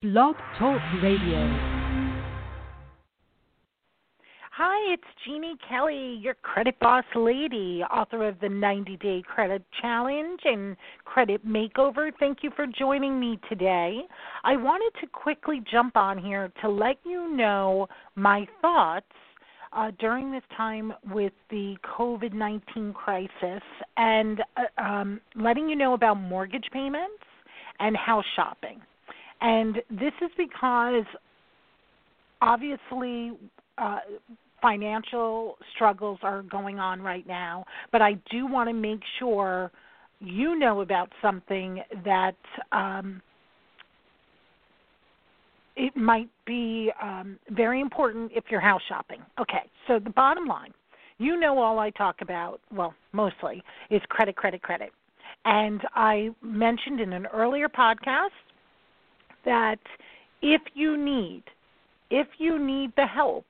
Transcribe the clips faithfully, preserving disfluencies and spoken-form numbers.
Blog Talk Radio. Hi, it's Jeannie Kelly, your credit boss lady, author of the ninety day Credit Challenge and Credit Makeover. Thank you for joining me today. I wanted to quickly jump on here to let you know my thoughts uh, during this time with the covid nineteen crisis and uh, um, letting you know about mortgage payments and house shopping. And this is because, obviously, uh, financial struggles are going on right now, but I do want to make sure you know about something that um, it might be um, very important if you're house shopping. Okay, so the bottom line, you know all I talk about, well, mostly, is credit, credit, credit. And I mentioned in an earlier podcast that if you need, if you need the help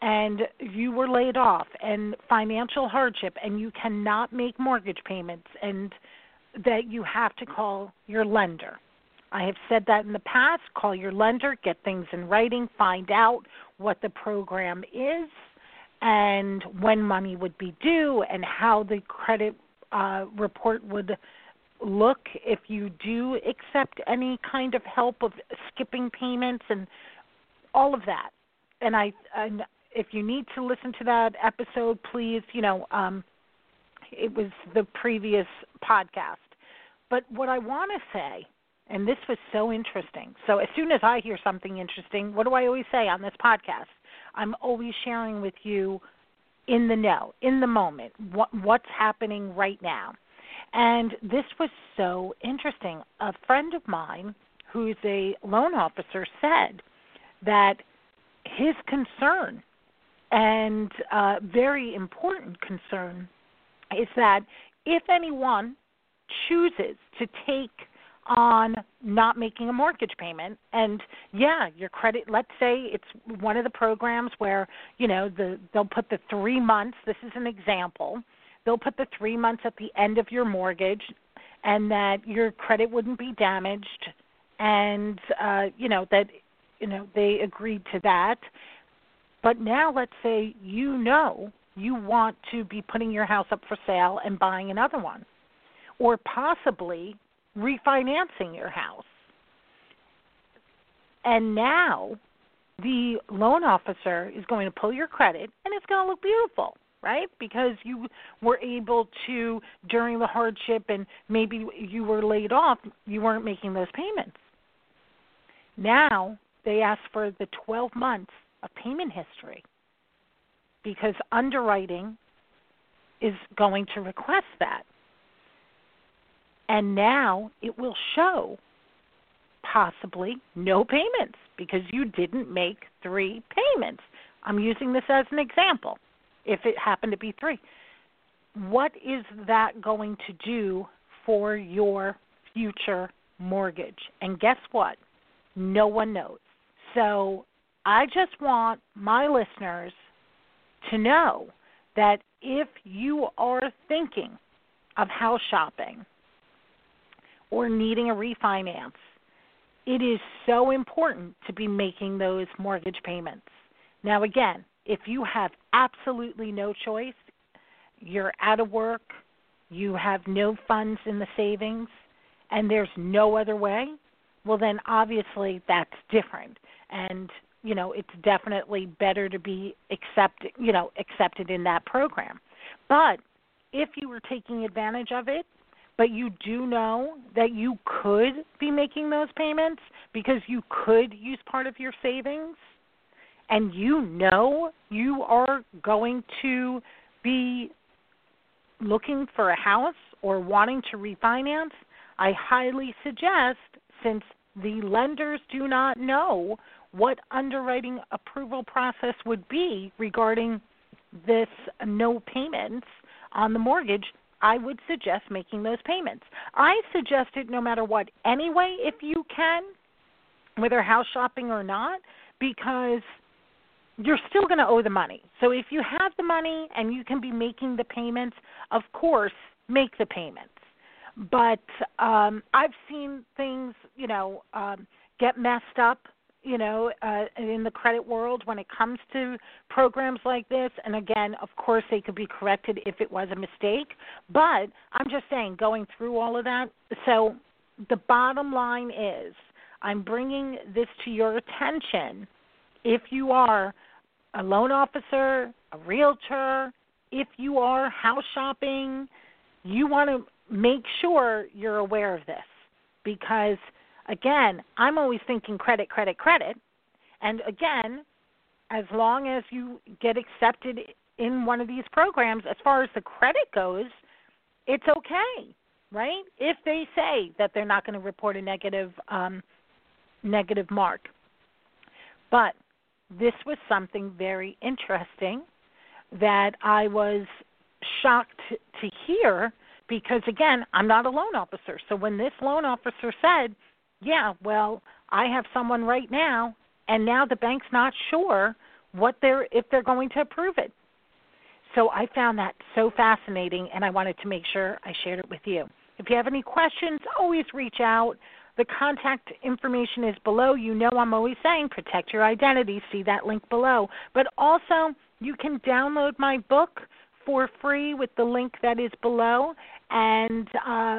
and you were laid off and financial hardship and you cannot make mortgage payments and that you have to call your lender. I have said that in the past, call your lender, get things in writing, find out what the program is and when money would be due and how the credit uh, report would look if you do accept any kind of help of skipping payments and all of that. And I, and if you need to listen to that episode, please, you know, um, it was the previous podcast. But what I want to say, and this was so interesting. So as soon as I hear something interesting, what do I always say on this podcast? I'm always sharing with you in the know, in the moment, what, what's happening right now. And this was so interesting. A friend of mine who's a loan officer said that his concern, and a very important concern, is that if anyone chooses to take on not making a mortgage payment, and yeah, your credit, let's say it's one of the programs where, you know, the, they'll put the three months, this is an example, they'll put the three months at the end of your mortgage and that your credit wouldn't be damaged and, uh, you know, that, you know, they agreed to that. But now let's say you know you want to be putting your house up for sale and buying another one or possibly refinancing your house. And now the loan officer is going to pull your credit and it's going to look beautiful. Right? Because you were able to, during the hardship and maybe you were laid off, you weren't making those payments. Now they ask for the twelve months of payment history because underwriting is going to request that. And now it will show possibly no payments because you didn't make three payments. I'm using this as an example. If it happened to be three, what is that going to do for your future mortgage? And guess what? No one knows. So I just want my listeners to know that if you are thinking of house shopping or needing a refinance, it is so important to be making those mortgage payments. Now, again, if you have absolutely no choice, you're out of work, you have no funds in the savings, and there's no other way, well, then obviously that's different. And, you know, it's definitely better to be accepted, you know, accepted in that program. But if you were taking advantage of it, but you do know that you could be making those payments because you could use part of your savings, and you know you are going to be looking for a house or wanting to refinance, I highly suggest, since the lenders do not know what underwriting approval process would be regarding this no payments on the mortgage, I would suggest making those payments. I suggest it no matter what anyway if you can, whether house shopping or not, because you're still going to owe the money. So if you have the money and you can be making the payments, of course, make the payments. But um, I've seen things, you know, um, get messed up, you know, uh, in the credit world when it comes to programs like this. And, again, of course, they could be corrected if it was a mistake. But I'm just saying, going through all of that, so the bottom line is I'm bringing this to your attention. If you are a loan officer, a realtor, if you are house shopping, you want to make sure you're aware of this because, again, I'm always thinking credit, credit, credit. And, again, as long as you get accepted in one of these programs, as far as the credit goes, it's okay, right, if they say that they're not going to report a negative, um, negative mark. But this was something very interesting that I was shocked to hear because, again, I'm not a loan officer. So when this loan officer said, yeah, well, I have someone right now, and now the bank's not sure what they're if they're going to approve it. So I found that so fascinating, and I wanted to make sure I shared it with you. If you have any questions, always reach out. The contact information is below. You know I'm always saying protect your identity. See that link below. But also, you can download my book for free with the link that is below. And uh,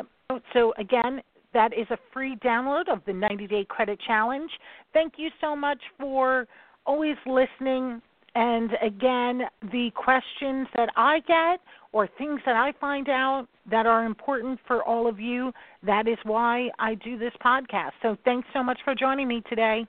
so, again, that is a free download of the ninety day Credit Challenge. Thank you so much for always listening. And, again, the questions that I get or things that I find out that are important for all of you, that is why I do this podcast. So thanks so much for joining me today.